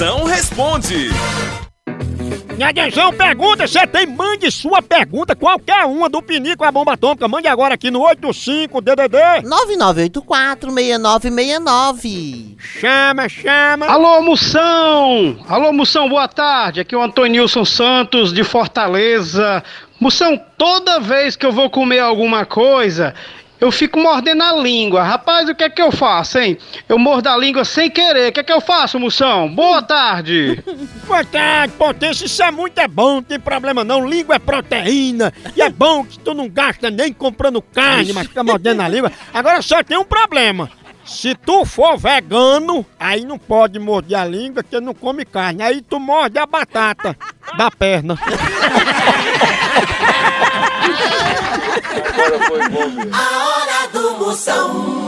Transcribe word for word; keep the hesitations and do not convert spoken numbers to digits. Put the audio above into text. Moção responde. E atenção, pergunta, você tem, mande sua pergunta, qualquer uma, do Pinico à bomba atômica, mande agora aqui no oito cinco D D D nove nove oito quatro seis nove seis nove. Chama, chama. Alô, Moção! Alô, Moção, boa tarde, aqui é o Antônio Nilson Santos, de Fortaleza. Moção, toda vez que eu vou comer alguma coisa, eu fico mordendo a língua. Rapaz, o que é que eu faço, hein? Eu mordo a língua sem querer. O que é que eu faço, Moção? Boa tarde. Boa tarde, potência. Isso é muito é bom, não tem problema não. Língua é proteína. E é bom que tu não gasta nem comprando carne, mas fica mordendo a língua. Agora só tem um problema. Se tu for vegano, aí não pode morder a língua porque não come carne. Aí tu morde a batata da perna. Foi bom mesmo. A Hora do Mução.